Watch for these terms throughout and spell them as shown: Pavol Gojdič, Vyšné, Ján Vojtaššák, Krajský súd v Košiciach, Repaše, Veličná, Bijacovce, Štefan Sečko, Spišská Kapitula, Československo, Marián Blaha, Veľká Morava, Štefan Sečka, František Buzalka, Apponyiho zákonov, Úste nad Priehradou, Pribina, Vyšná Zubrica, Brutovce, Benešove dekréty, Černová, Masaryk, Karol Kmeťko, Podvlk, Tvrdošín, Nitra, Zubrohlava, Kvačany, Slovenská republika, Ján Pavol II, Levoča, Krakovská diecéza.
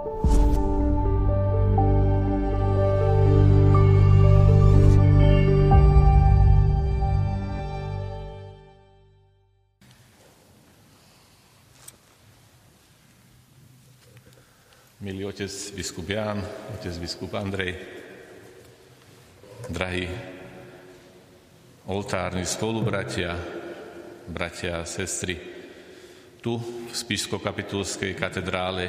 Milý otec biskup Ján, otec biskup Andrej, drahí oltárni spolubratia, bratia a sestry, tu v Spišsko-Kapitulskej katedrále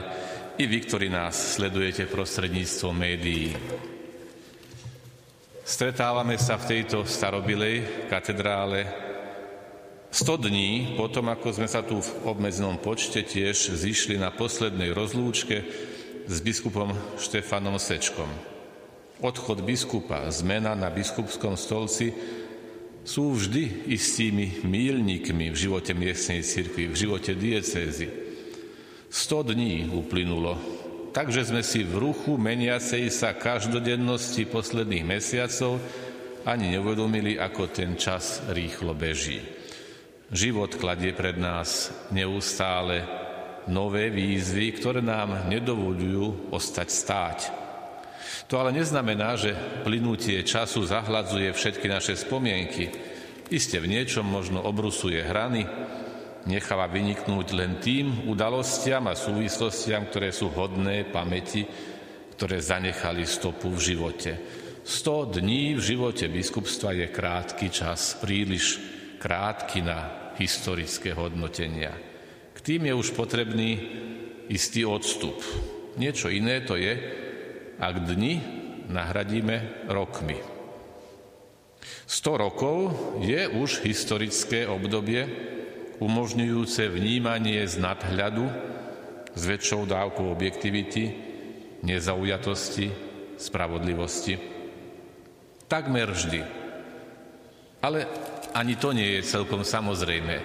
i vy, ktorí nás sledujete prostredníctvom médií. Stretávame sa v tejto starobilej katedrále 100 dní potom, ako sme sa tu v obmedzenom počte tiež zišli na poslednej rozlúčke s biskupom Štefanom Sečkom. Odchod biskupa, zmena na biskupskom stolci sú vždy istými míľnikmi v živote miestnej cirkvi, v živote diecézy. 100 dní uplynulo, takže sme si v ruchu meniacej sa každodennosti posledných mesiacov ani neuvedomili, ako ten čas rýchlo beží. Život kladie pred nás neustále nové výzvy, ktoré nám nedovoľujú ostať stáť. To ale neznamená, že plynutie času zahladzuje všetky naše spomienky. Iste v niečom možno obrusuje hrany, necháva vyniknúť len tým udalostiam a súvislostiam, ktoré sú hodné pamäti, ktoré zanechali stopu v živote. 100 dní v živote biskupstva je krátky čas, príliš krátky na historické hodnotenia. Tým je už potrebný istý odstup. Niečo iné to je, ak dni nahradíme rokmi. 100 rokov je už historické obdobie, umožňujúce vnímanie z nadhľadu, s väčšou dávkou objektivity, nezaujatosti, spravodlivosti. Takmer vždy. Ale ani to nie je celkom samozrejme.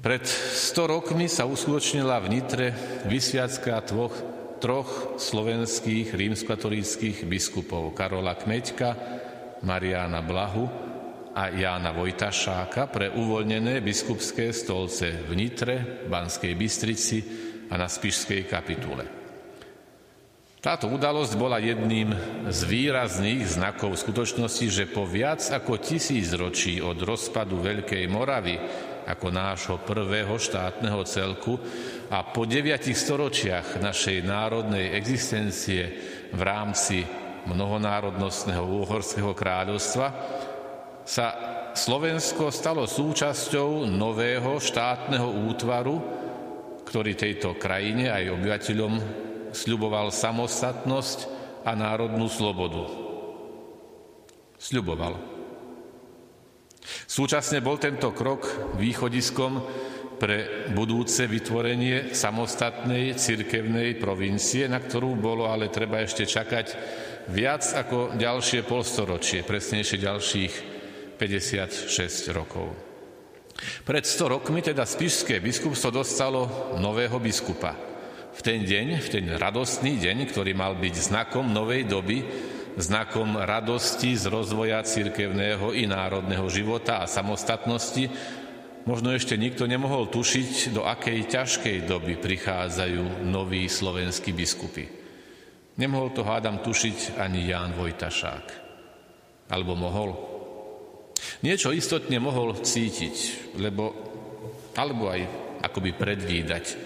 Pred 100 rokmi sa uskutočnila v Nitre vysviacka troch slovenských rímskokatolíckych biskupov, Karola Kmeťka, Mariána Blahu a Jána Vojtaššáka, pre uvoľnené biskupské stolce v Nitre, Banskej Bystrici a na Spišskej kapitule. Táto udalosť bola jedným z výrazných znakov skutočnosti, že po viac ako 1000 ročí od rozpadu Veľkej Moravy ako nášho prvého štátneho celku a po 9 storočiach našej národnej existencie v rámci mnohonárodnostného Uhorského kráľovstva sa Slovensko stalo súčasťou nového štátneho útvaru, ktorý tejto krajine aj obyvateľom sľuboval samostatnosť a národnú slobodu. Sľuboval. Súčasne bol tento krok východiskom pre budúce vytvorenie samostatnej cirkevnej provincie, na ktorú bolo ale treba ešte čakať viac ako ďalšie polstoročie, presnejšie ďalších 56 rokov. Pred 100 rokmi teda Spišské biskupstvo dostalo nového biskupa. V ten radostný deň, ktorý mal byť znakom novej doby, znakom radosti z rozvoja cirkevného i národného života a samostatnosti, možno ešte nikto nemohol tušiť, do akej ťažkej doby prichádzajú noví slovenskí biskupy. Nemohol to, hádam, tušiť ani Ján Vojtaššák. Alebo mohol? Niečo istotne mohol cítiť, alebo aj akoby predvídať.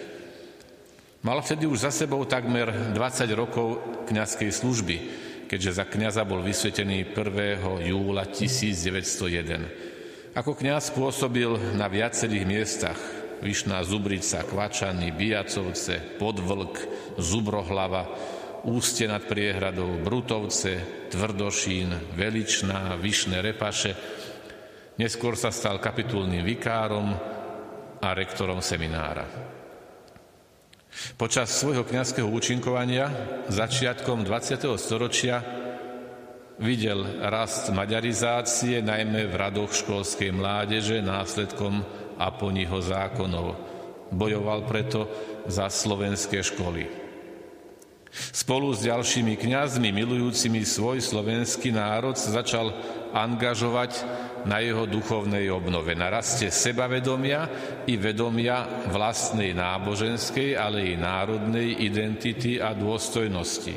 Mal vtedy už za sebou takmer 20 rokov kňazskej služby, keďže za kňaza bol vysvetený 1. júla 1901. Ako kňaz pôsobil na viacerých miestach: Vyšná Zubrica, Kvačany, Bijacovce, Podvlk, Zubrohlava, Úste nad Priehradou, Brutovce, Tvrdošín, Veličná, Vyšné, Repaše. Neskôr sa stal kapitulným vikárom a rektorom seminára. Počas svojho kňazského účinkovania začiatkom 20. storočia videl rast maďarizácie, najmä v radoch školskej mládeže, následkom Apponyiho zákonov. Bojoval preto za slovenské školy. Spolu s ďalšími kňazmi milujúcimi svoj slovenský národ začal angažovať na jeho duchovnej obnove, na raste sebavedomia i vedomia vlastnej náboženskej, ale i národnej identity a dôstojnosti.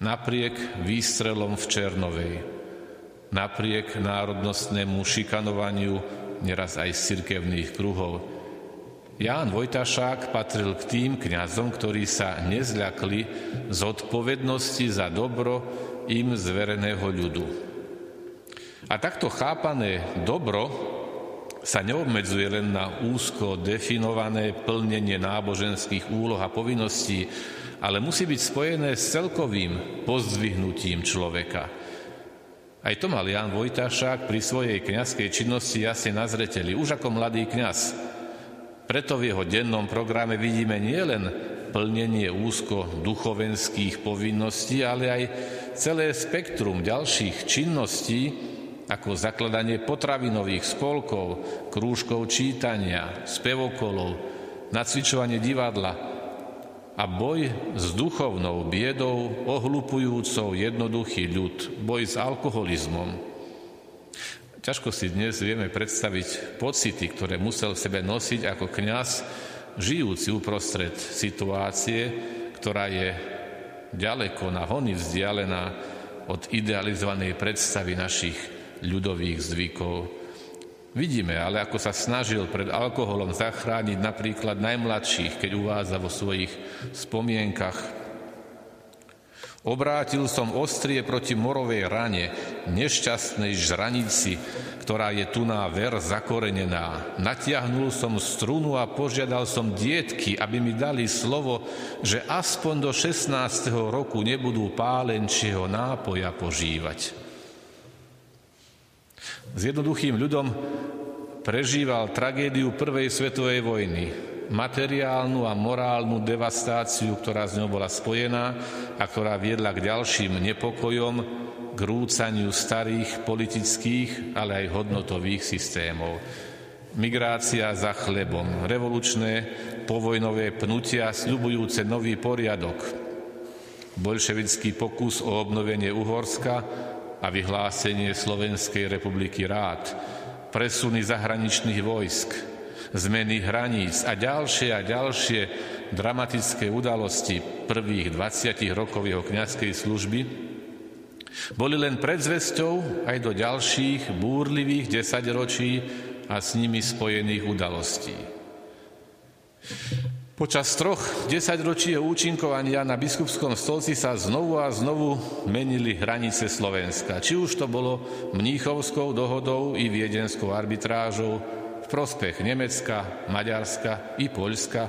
Napriek výstrelom v Černovej, napriek národnostnému šikanovaniu, neraz aj z cirkevných kruhov, Ján Vojtaššák patril k tým kňazom, ktorí sa nezľakli zodpovednosti za dobro im zvereného ľudu. A takto chápané dobro sa neobmedzuje len na úzko definované plnenie náboženských úloh a povinností, ale musí byť spojené s celkovým pozdvihnutím človeka. Aj to mal Ján Vojtaššák pri svojej kňazskej činnosti jasne na zreteli, už ako mladý kňaz. Preto v jeho dennom programe vidíme nielen plnenie úzko duchovenských povinností, ale aj celé spektrum ďalších činností, ako zakladanie potravinových spolkov, krúžkov čítania, spevokolov, nacvičovanie divadla a boj s duchovnou biedou, ohlupujúcou jednoduchý ľud, boj s alkoholizmom. Ťažko si dnes vieme predstaviť pocity, ktoré musel v sebe nosiť ako kňaz, žijúci uprostred situácie, ktorá je ďaleko na hony vzdialená od idealizovanej predstavy našich ľudových zvykov. Vidíme ale, ako sa snažil pred alkoholom zachrániť napríklad najmladších, keď uvádza vo svojich spomienkach: Obrátil som ostrie proti morovej rane, nešťastnej žranici, ktorá je tuná ver zakorenená. Natiahnul som strunu a požiadal som dietky, aby mi dali slovo, že aspoň do 16. roku nebudú pálenčieho nápoja požívať. S jednoduchým ľudom prežíval tragédiu prvej svetovej vojny, materiálnu a morálnu devastáciu, ktorá z ňou bola spojená a ktorá viedla k ďalším nepokojom, k rúcaniu starých politických, ale aj hodnotových systémov. Migrácia za chlebom, revolučné povojnové pnutia sľubujúce nový poriadok, bolševický pokus o obnovenie Uhorska a vyhlásenie Slovenskej republiky rád, presuny zahraničných vojsk, zmeny hraníc a ďalšie dramatické udalosti prvých 20 rokov jeho kňazskej služby boli len predzvesťou aj do ďalších búrlivých desaťročí a s nimi spojených udalostí. Počas 3 desaťročí účinkovania na biskupskom stolci sa znovu a znovu menili hranice Slovenska. Či už to bolo mníchovskou dohodou i viedenskou arbitrážou, prospech Nemecka, Maďarska i Poľska.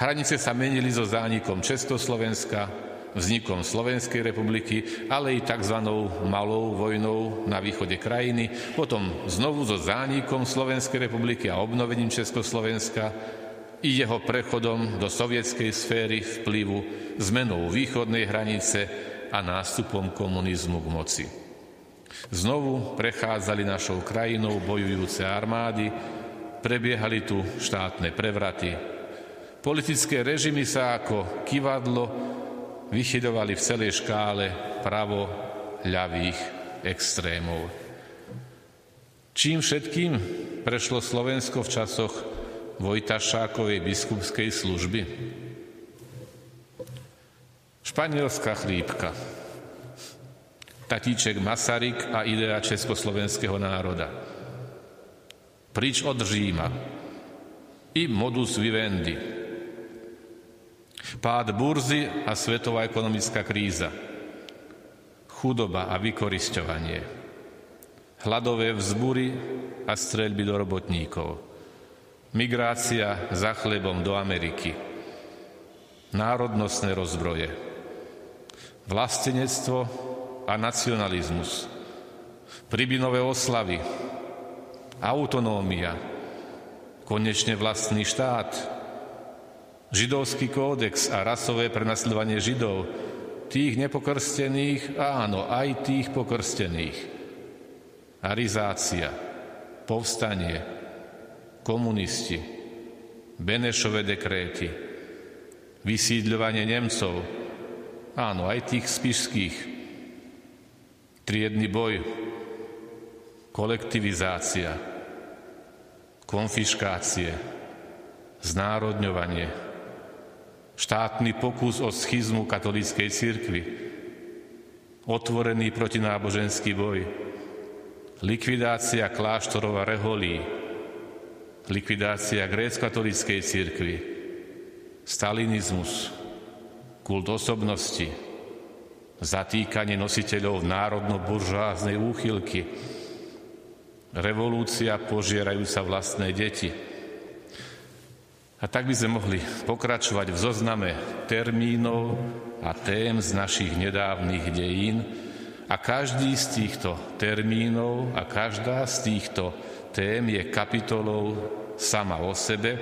Hranice sa menili so zánikom Československa, vznikom Slovenskej republiky, ale i tzv. Malou vojnou na východe krajiny, potom znovu so zánikom Slovenskej republiky a obnovením Československa i jeho prechodom do sovietskej sféry vplyvu, zmenou východnej hranice a nástupom komunizmu k moci. Znovu prechádzali našou krajinou bojujúce armády, prebiehali tu štátne prevraty. Politické režimy sa ako kivadlo vychyľovali v celej škále pravo-ľavých extrémov. Čím všetkým prešlo Slovensko v časoch Vojtaššákovej biskupskej služby? Španielská chrípka, tatíček Masaryk a idea československého národa. Prič od Říma i modus vivendi. Pád burzy a svetová ekonomická kríza. Chudoba a vykorisťovanie. Hladové vzbúry a streľby do robotníkov. Migrácia za chlebom do Ameriky. Národnostné rozbroje. Vlastenectvo a nacionalizmus, Pribinové oslavy, autonómia, konečne vlastný štát, židovský kódex a rasové prenasledovanie židov, tých nepokrstených a áno, aj tých pokrstených, arizácia, povstanie, komunisti, Benešove dekréty, vysídľovanie Nemcov, áno, aj tých spišských, triedny boj, kolektivizácia, konfiškácie, znárodňovanie, štátny pokus o schizmu katolíckej cirkvi, otvorený protináboženský boj, likvidácia kláštorov a reholí, likvidácia grécko-katolíckej cirkvi, stalinizmus, kult osobnosti, zatýkanie nositeľov národno-buržoáznej úchylky, revolúcia požierajúca vlastné deti. A tak by sme mohli pokračovať v zozname termínov a tém z našich nedávnych dejín. A každý z týchto termínov a každá z týchto tém je kapitolou sama o sebe,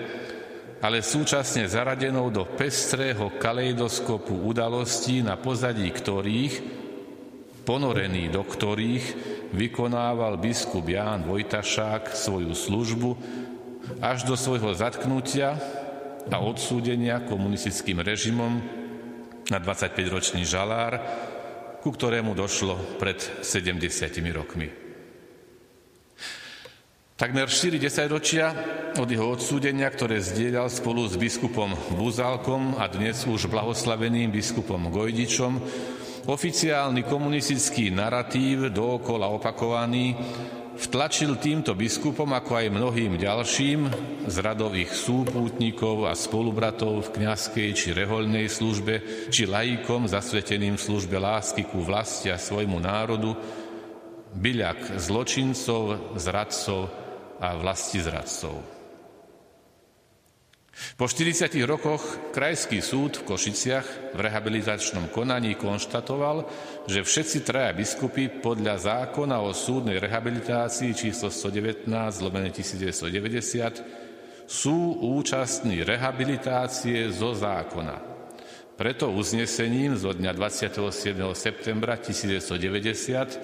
ale súčasne zaradenou do pestrého kaleidoskopu udalostí, na pozadí ktorých, ponorený do ktorých, vykonával biskup Ján Vojtaššák svoju službu až do svojho zatknutia a odsúdenia komunistickým režimom na 25-ročný žalár, ku ktorému došlo pred 70 rokmi. Takmer 4 desaťročia od jeho odsúdenia, ktoré zdieľal spolu s biskupom Buzalkom a dnes už blahoslaveným biskupom Gojdičom, oficiálny komunistický naratív, dookola opakovaný, vtlačil týmto biskupom, ako aj mnohým ďalším z radových súpútnikov a spolubratov v kňazskej či rehoľnej službe, či laikom zasveteným v službe lásky ku vlasti a svojmu národu, byľak zločincov, zradcov a vlastizradcov. Po 40 rokoch Krajský súd v Košiciach v rehabilitačnom konaní konštatoval, že všetci traja biskupy podľa zákona o súdnej rehabilitácii číslo 119/1990 sú účastní rehabilitácie zo zákona. Preto uznesením zo dňa 27. septembra 1990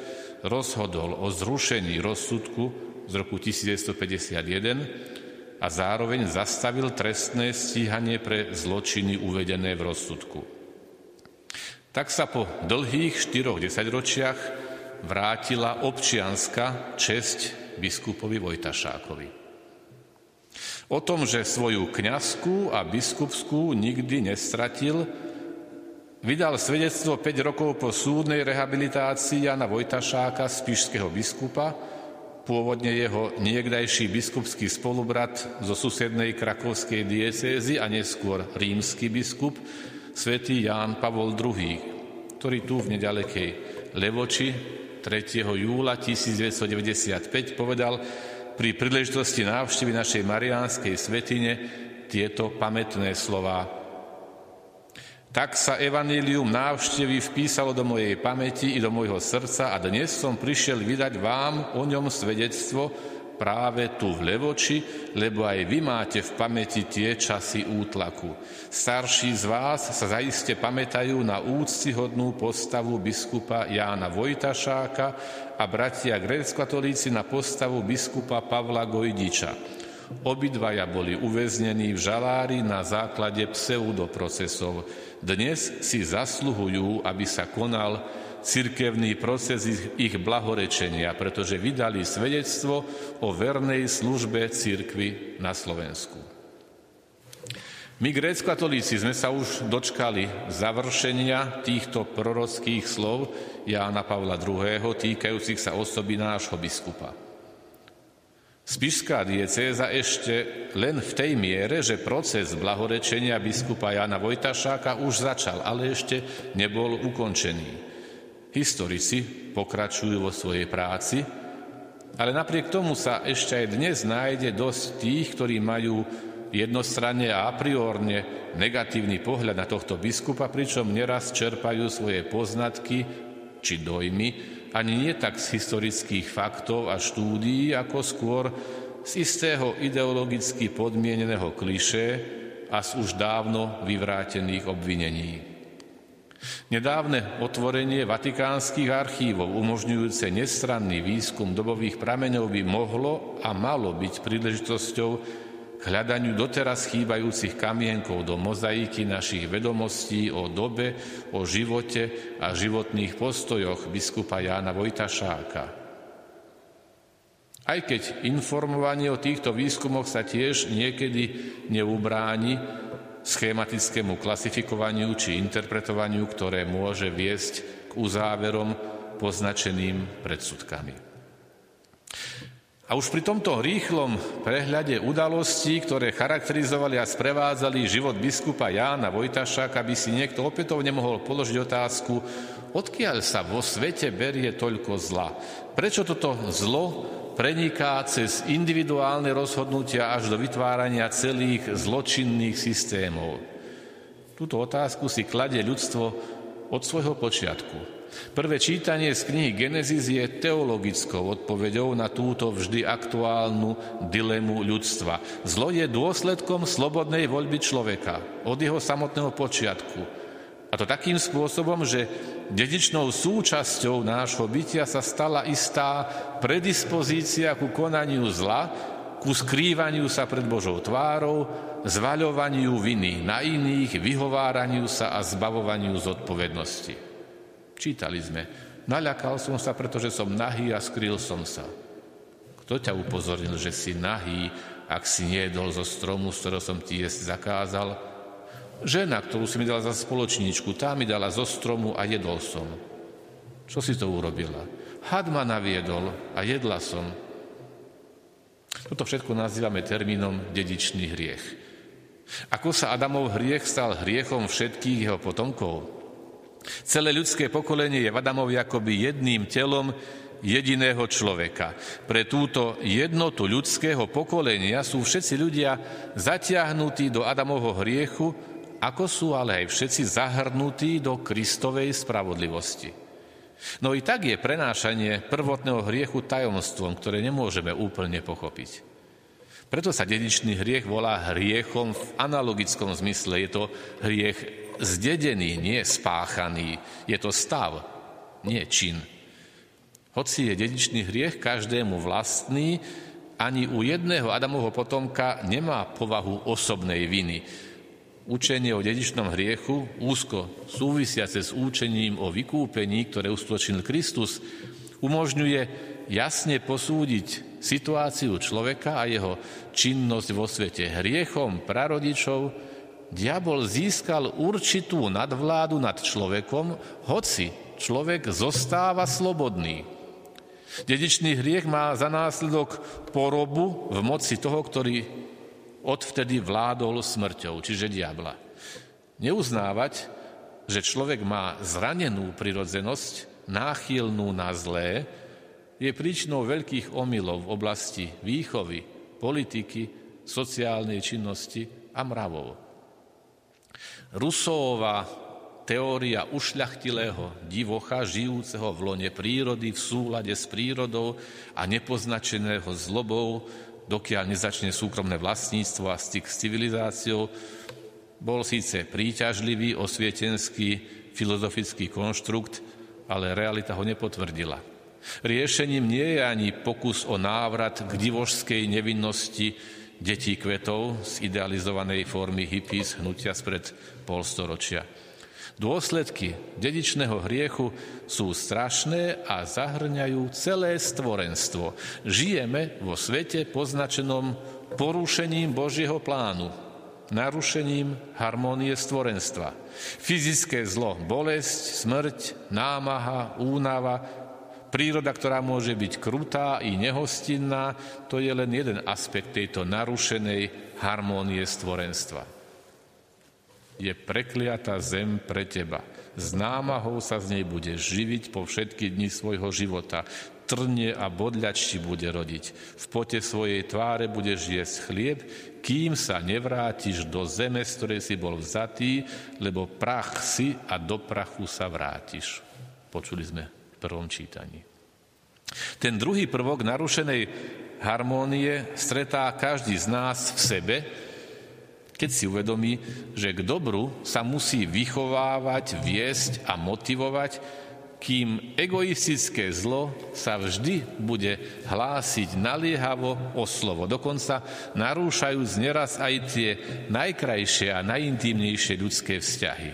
rozhodol o zrušení rozsudku z roku 1951 a zároveň zastavil trestné stíhanie pre zločiny uvedené v rozsudku. Tak sa po dlhých 4 desaťročiach vrátila občianska česť biskupovi Vojtaššákovi. O tom, že svoju kňazskú a biskupskú nikdy nestratil, vydal svedectvo 5 rokov po súdnej rehabilitácii Jána Vojtaššáka, spišského biskupa, pôvodne jeho niekdajší biskupský spolubrat zo susednej Krakovskej diecézy a neskôr rímsky biskup, svätý Ján Pavol II, ktorý tu v nedalekej Levoči 3. júla 1995 povedal pri príležitosti návštevy našej mariánskej svätyne tieto pamätné slová. Tak sa evanjelium návštevy vpísalo do mojej pamäti i do môjho srdca a dnes som prišiel vydať vám o ňom svedectvo práve tu v Levoči, lebo aj vy máte v pamäti tie časy útlaku. Starší z vás sa zaiste pamätajú na úctyhodnú postavu biskupa Jána Vojtaššáka a bratia gréckokatolíci na postavu biskupa Pavla Gojdiča. Obidvaja boli uväznení v žalári na základe pseudoprocesov. Dnes si zasluhujú, aby sa konal cirkevný proces ich blahorečenia, pretože vydali svedectvo o vernej službe cirkvi na Slovensku. My, gréckokatolíci, sme sa už dočkali završenia týchto prorockých slov Jána Pavla II. Týkajúcich sa osoby nášho biskupa. Spišská diecéza ešte len v tej miere, že proces blahorečenia biskupa Jána Vojtaššáka už začal, ale ešte nebol ukončený. Historici pokračujú vo svojej práci, ale napriek tomu sa ešte aj dnes nájde dosť tých, ktorí majú jednostranne a apriorne negatívny pohľad na tohto biskupa, pričom neraz čerpajú svoje poznatky či dojmy ani nie tak z historických faktov a štúdií, ako skôr z istého ideologicky podmieneného klišé a z už dávno vyvrátených obvinení. Nedávne otvorenie vatikánskych archívov umožňujúce nestranný výskum dobových prameňov by mohlo a malo byť príležitosťou k hľadaniu doteraz chýbajúcich kamienkov do mozaiky našich vedomostí o dobe, o živote a životných postojoch biskupa Jána Vojtaššáka. Aj keď informovanie o týchto výskumoch sa tiež niekedy neubráni schematickému klasifikovaniu či interpretovaniu, ktoré môže viesť k uzáverom poznačeným predsudkami. A už pri tomto rýchlom prehľade udalostí, ktoré charakterizovali a sprevádzali život biskupa Jána Vojtaššáka, by si niekto opätovne mohol položiť otázku, odkiaľ sa vo svete berie toľko zla? Prečo toto zlo preniká cez individuálne rozhodnutia až do vytvárania celých zločinných systémov? Túto otázku si kladie ľudstvo od svojho počiatku. Prvé čítanie z knihy Genesis je teologickou odpoveďou na túto vždy aktuálnu dilemu ľudstva. Zlo je dôsledkom slobodnej voľby človeka od jeho samotného počiatku. A to takým spôsobom, že dedičnou súčasťou nášho bytia sa stala istá predispozícia ku konaniu zla, ku skrývaniu sa pred Božou tvárou, zvaľovaniu viny na iných, vyhováraniu sa a zbavovaniu zodpovednosti. Čítali sme, naľakal som sa, pretože som nahý a skryl som sa. Kto ťa upozornil, že si nahý, ak si nejedol zo stromu, z ktorého som ti jesť zakázal? Žena, ktorú si mi dala za spoločníčku, tá mi dala zo stromu a jedol som. Čo si to urobila? Had ma naviedol a jedla som. Toto všetko nazývame termínom dedičný hriech. Ako sa Adamov hriech stal hriechom všetkých jeho potomkov? Celé ľudské pokolenie je v Adamovi akoby jedným telom jediného človeka. Pre túto jednotu ľudského pokolenia sú všetci ľudia zatiahnutí do Adamovho hriechu, ako sú ale aj všetci zahrnutí do Kristovej spravodlivosti. No i tak je prenášanie prvotného hriechu tajomstvom, ktoré nemôžeme úplne pochopiť. Preto sa dedičný hriech volá hriechom v analogickom zmysle. Je to hriech zdedený, nie spáchaný. Je to stav, nie čin. Hoci je dedičný hriech každému vlastný, ani u jedného Adamovho potomka nemá povahu osobnej viny. Učenie o dedičnom hriechu, úzko súvisiace s učením o vykúpení, ktoré uskutočnil Kristus, umožňuje jasne posúdiť situáciu človeka a jeho činnosť vo svete. Hriechom prarodičov diabol získal určitú nadvládu nad človekom, hoci človek zostáva slobodný. Dedičný hriech má za následok porobu v moci toho, ktorý odvtedy vládol smrťou, čiže diabla. Neuznávať, že človek má zranenú prirodzenosť, náchylnú na zlé, je príčinou veľkých omylov v oblasti výchovy, politiky, sociálnej činnosti a mravov. Rousseauova teória ušľachtilého divocha, žijúceho v lone prírody, v súlade s prírodou a nepoznačeného zlobou, dokiaľ nezačne súkromné vlastníctvo a styk s civilizáciou, bol síce príťažlivý, osvietenský, filozofický konštrukt, ale realita ho nepotvrdila. Riešením nie je ani pokus o návrat k divošskej nevinnosti detí kvetov z idealizovanej formy hippies hnutia spred polstoročia. Dôsledky dedičného hriechu sú strašné a zahrňajú celé stvorenstvo. Žijeme vo svete poznačenom porušením Božieho plánu, narušením harmónie stvorenstva. Fyzické zlo, bolesť, smrť, námaha, únava, príroda, ktorá môže byť krutá i nehostinná, to je len jeden aspekt tejto narušenej harmónie stvorenstva. Je prekliatá zem pre teba. S námahou sa z nej budeš živiť po všetky dni svojho života. Trnie a bodľač ti bude rodiť. V pote svojej tváre budeš jesť chlieb, kým sa nevrátiš do zeme, z ktorej si bol vzatý, lebo prach si a do prachu sa vrátiš. Počuli sme prvom čítaní. Ten druhý prvok narušenej harmónie stretá každý z nás v sebe, keď si uvedomí, že k dobru sa musí vychovávať, viesť a motivovať, kým egoistické zlo sa vždy bude hlásiť naliehavo o slovo, dokonca narúšajúc neraz aj tie najkrajšie a najintímnejšie ľudské vzťahy.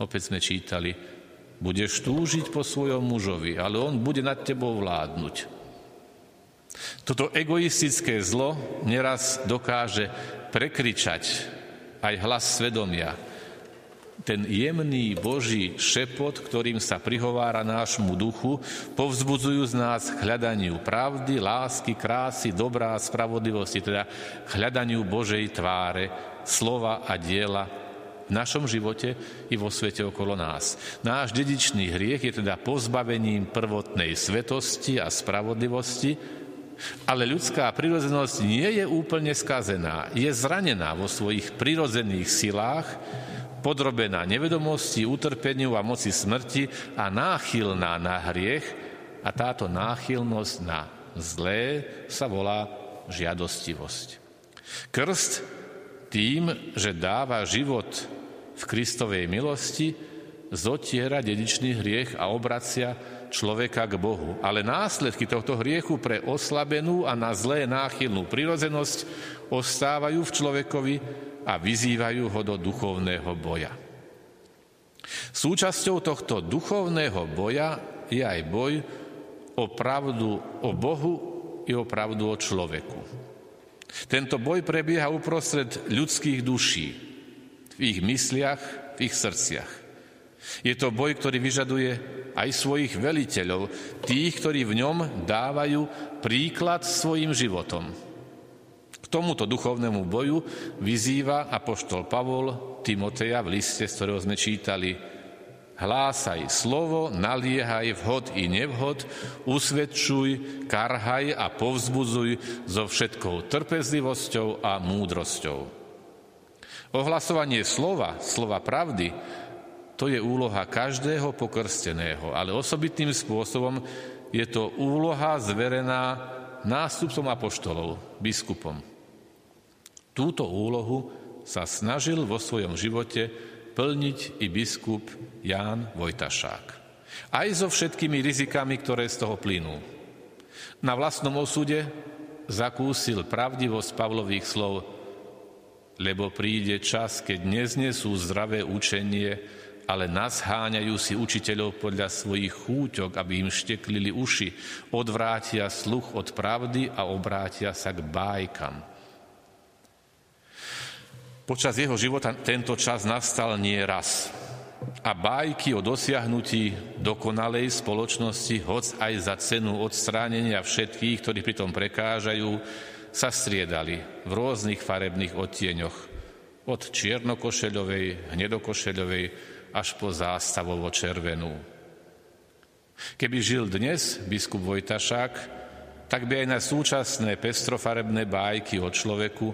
Opäť sme čítali, budeš túžiť po svojom mužovi, ale on bude nad tebou vládnuť. Toto egoistické zlo neraz dokáže prekričať aj hlas svedomia, ten jemný Boží šepot, ktorým sa prihovára nášmu duchu, povzbudzujú z nás k hľadaniu pravdy, lásky, krásy, dobrá a spravodlivosti, teda k hľadaniu Božej tváre, slova a diela v našom živote i vo svete okolo nás. Náš dedičný hriech je teda pozbavením prvotnej svetosti a spravodlivosti, ale ľudská prirodzenosť nie je úplne skazená, je zranená vo svojich prirodzených silách, podrobená nevedomosti, utrpeniu a moci smrti a náchylná na hriech, a táto náchylnosť na zlé sa volá žiadostivosť. Krst tým, že dáva život v Kristovej milosti, zotiera dedičný hriech a obracia človeka k Bohu. Ale následky tohto hriechu pre oslabenú a na zlé náchylnú prirodzenosť ostávajú v človekovi a vyzývajú ho do duchovného boja. Súčasťou tohto duchovného boja je aj boj o pravdu o Bohu i o pravdu o človeku. Tento boj prebieha uprostred ľudských duší, v ich mysliach, v ich srdciach. Je to boj, ktorý vyžaduje aj svojich veliteľov, tých, ktorí v ňom dávajú príklad svojim životom. K tomuto duchovnému boju vyzýva apoštol Pavol Timoteja v liste, z ktorého sme čítali: Hlásaj slovo, naliehaj vhod i nevhod, usvedčuj, karhaj a povzbudzuj so všetkou trpezlivosťou a múdrosťou. Ohlasovanie slova, slova pravdy, to je úloha každého pokrsteného, ale osobitným spôsobom je to úloha zverená nástupcom apoštolov, biskupom. Túto úlohu sa snažil vo svojom živote plniť i biskup Ján Vojtaššák. Aj so všetkými rizikami, ktoré z toho plynú. Na vlastnom osude zakúsil pravdivosť Pavlových slov, lebo príde čas, keď neznesú zdravé učenie, ale nazháňajú si učiteľov podľa svojich chúťok, aby im šteklili uši, odvrátia sluch od pravdy a obrátia sa k bájkam. Počas jeho života tento čas nastal nieraz. A bájky o dosiahnutí dokonalej spoločnosti, hoc aj za cenu odstránenia všetkých, ktorí pri tom prekážajú, sa striedali v rôznych farebných odtieňoch. Od čiernokošeľovej, hnedokošeľovej, až po zástavovo červenú. Keby žil dnes biskup Vojtaššák, tak by aj na súčasné pestrofarebné bájky o človeku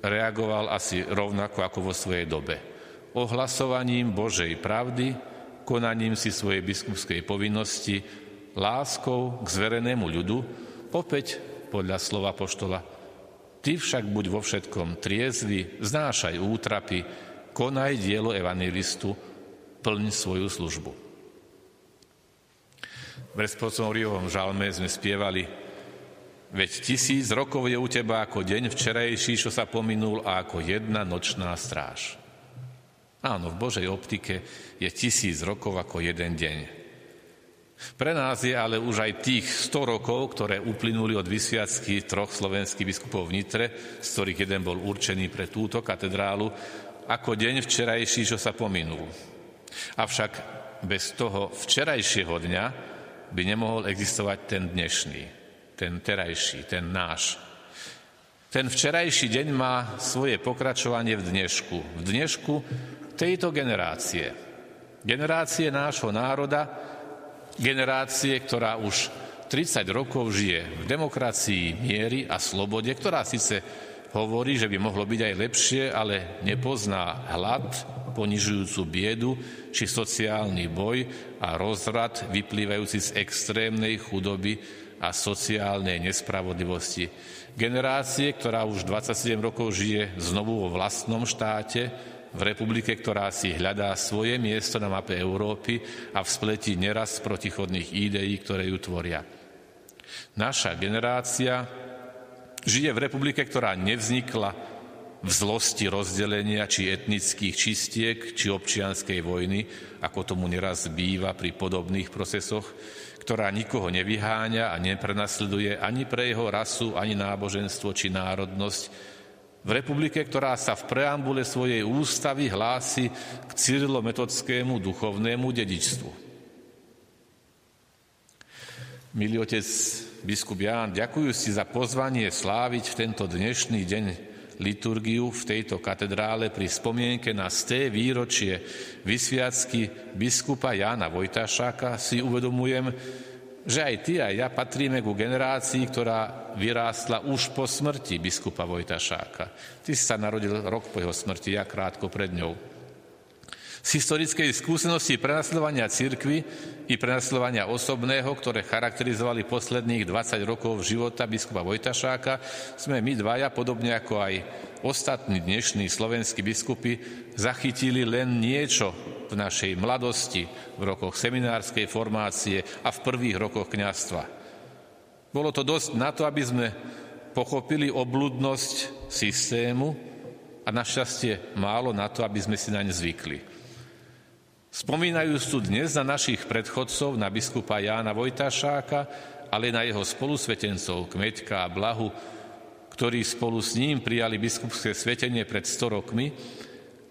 reagoval asi rovnako ako vo svojej dobe. Ohlasovaním Božej pravdy, konaním si svojej biskupskej povinnosti, láskou k zverenému ľudu, opäť podľa slova apoštola. Ty však buď vo všetkom triezvy, znášaj útrapy, konaj dielo evanjelistu, plň svoju službu. V Responsoriovom žalme sme spievali: Veď 1000 rokov je u teba ako deň včerajší, čo sa pominul, a ako jedna nočná stráž. Áno, v Božej optike je 1000 rokov ako jeden deň. Pre nás je ale už aj tých 100 rokov, ktoré uplynuli od vysviacky 3 slovenských biskupov v Nitre, z ktorých jeden bol určený pre túto katedrálu, ako deň včerajší, čo sa pominul. Avšak bez toho včerajšieho dňa by nemohol existovať ten dnešný, ten terajší, ten náš. Ten včerajší deň má svoje pokračovanie v dnešku tejto generácie. Generácie nášho národa, generácie, ktorá už 30 rokov žije v demokracii, miery a slobode, ktorá síce hovorí, že by mohlo byť aj lepšie, ale nepozná hlad, ponižujúcu biedu či sociálny boj a rozvrat vyplývajúci z extrémnej chudoby a sociálnej nespravodlivosti. Generácie, ktorá už 27 rokov žije znovu vo vlastnom štáte, v v republike, ktorá si hľadá svoje miesto na mape Európy a v spleti neraz protichodných ideí, ktoré ju tvoria. Naša generácia žije v republike, ktorá nevznikla v zlosti rozdelenia či etnických čistiek, či občianskej vojny, ako tomu neraz býva pri podobných procesoch, ktorá nikoho nevyháňa a neprenasleduje ani pre jeho rasu, ani náboženstvo, či národnosť. V republike, ktorá sa v preambule svojej ústavy hlási k cyrilometodickému duchovnému dedičstvu. Milý otec biskup Ján, ďakujem si za pozvanie sláviť v tento dnešný deň liturgiu v tejto katedrále pri spomienke na 100. výročie vysviacky biskupa Jána Vojtaššáka. Si uvedomujem, že aj ty a ja patríme ku generácii, ktorá vyrástla už po smrti biskupa Vojtaššáka. Ty si sa narodil rok po jeho smrti, ja krátko pred ňou. Z historickej skúsenosti prenasledovania cirkvi i prenasledovania osobného, ktoré charakterizovali posledných 20 rokov života biskupa Vojtaššáka, sme my dvaja, podobne ako aj ostatní dnešní slovenskí biskupy, zachytili len niečo v našej mladosti, v rokoch seminárskej formácie a v prvých rokoch kňazstva. Bolo to dosť na to, aby sme pochopili obludnosť systému a našťastie málo na to, aby sme si naň zvykli. Spomínajúc tu dnes na našich predchodcov, na biskupa Jána Vojtaššáka, ale na jeho spolusvetencov Kmeťka a Blahu, ktorí spolu s ním prijali biskupské svetenie pred 100 rokmi,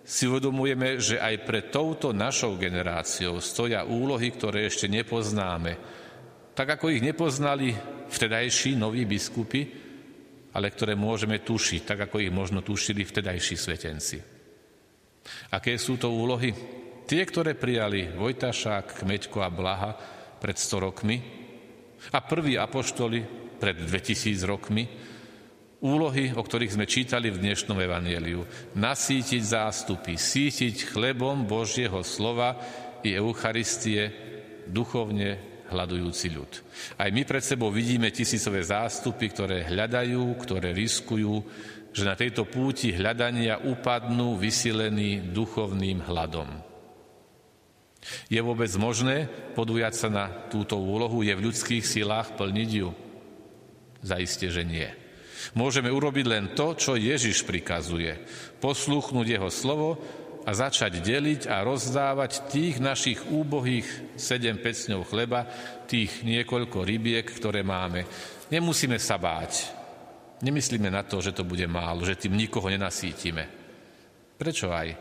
si uvedomujeme, že aj pre touto našou generáciou stoja úlohy, ktoré ešte nepoznáme. Tak ako ich nepoznali vtedajší noví biskupy, ale ktoré môžeme tušiť, tak ako ich možno tušili vtedajší svetenci. Aké sú to úlohy? Tie, ktoré prijali Vojtaššák, Kmeťko a Blaha pred 100 rokmi a prví apoštoli pred 2000 rokmi, úlohy, o ktorých sme čítali v dnešnom evanjeliu. Nasýtiť zástupy, sítiť chlebom Božieho slova i Eucharistie duchovne hľadujúci ľud. Aj my pred sebou vidíme tisícové zástupy, ktoré hľadajú, ktoré riskujú, že na tejto púti hľadania upadnú vysilení duchovným hladom. Je vôbec možné podujať sa na túto úlohu? Je v ľudských silách plniť ju? Zaiste, že nie. Môžeme urobiť len to, čo Ježiš prikazuje. Posluchnúť jeho slovo a začať deliť a rozdávať tých našich úbohých 7 pecňov chleba, tých niekoľko rybiek, ktoré máme. Nemusíme sa báť. Nemyslíme na to, že to bude málo, že tým nikoho nenasítime. Prečo aj?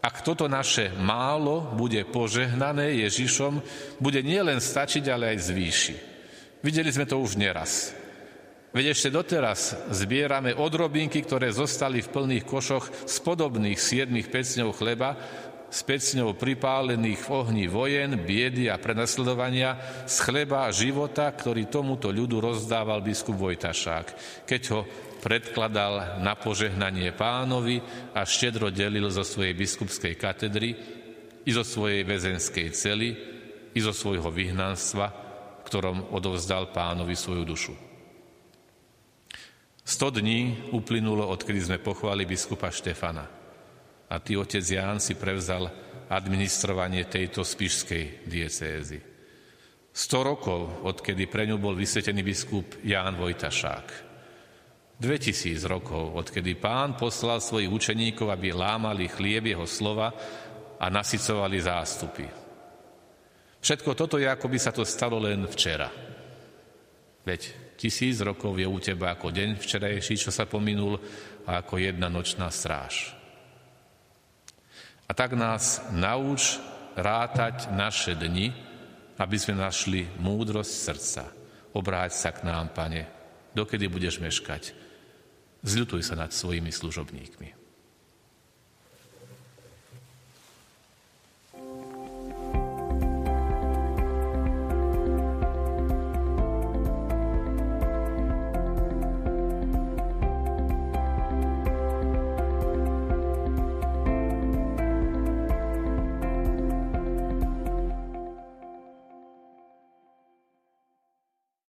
Ak toto naše málo bude požehnané Ježišom, bude nielen stačiť, ale aj zvýši. Videli sme to už neraz. Veď ešte doteraz zbierame odrobinky, ktoré zostali v plných košoch z podobných 7 pecňov chleba, z pecňov pripálených v ohni vojen, biedy a prenasledovania, z chleba života, ktorý tomuto ľudu rozdával biskup Vojtaššák, keď ho predkladal na požehnanie Pánovi a štedro delil zo svojej biskupskej katedry i zo svojej väzenskej cely i zo svojho vyhnanstva, ktorom odovzdal Pánovi svoju dušu. 100 dní uplynulo, odkedy sme pochválili biskupa Štefana. A ty, otec Ján, si prevzal administrovanie tejto spišskej diecézy. 100 rokov, odkedy pre ňu bol vysvetený biskup Ján Vojtaššák. 2000 rokov, odkedy Pán poslal svojich učeníkov, aby lámali chlieb jeho slova a nasycovali zástupy. Všetko toto je, ako by sa to stalo len včera. Veď 1000 rokov je u teba ako deň včerajší, čo sa pominul, a ako jedna nočná stráž. A tak nás nauč rátať naše dni, aby sme našli múdrosť srdca. Obráť sa k nám, Pane, dokedy budeš meškať. Zľutuj sa nad svojimi služobníkmi.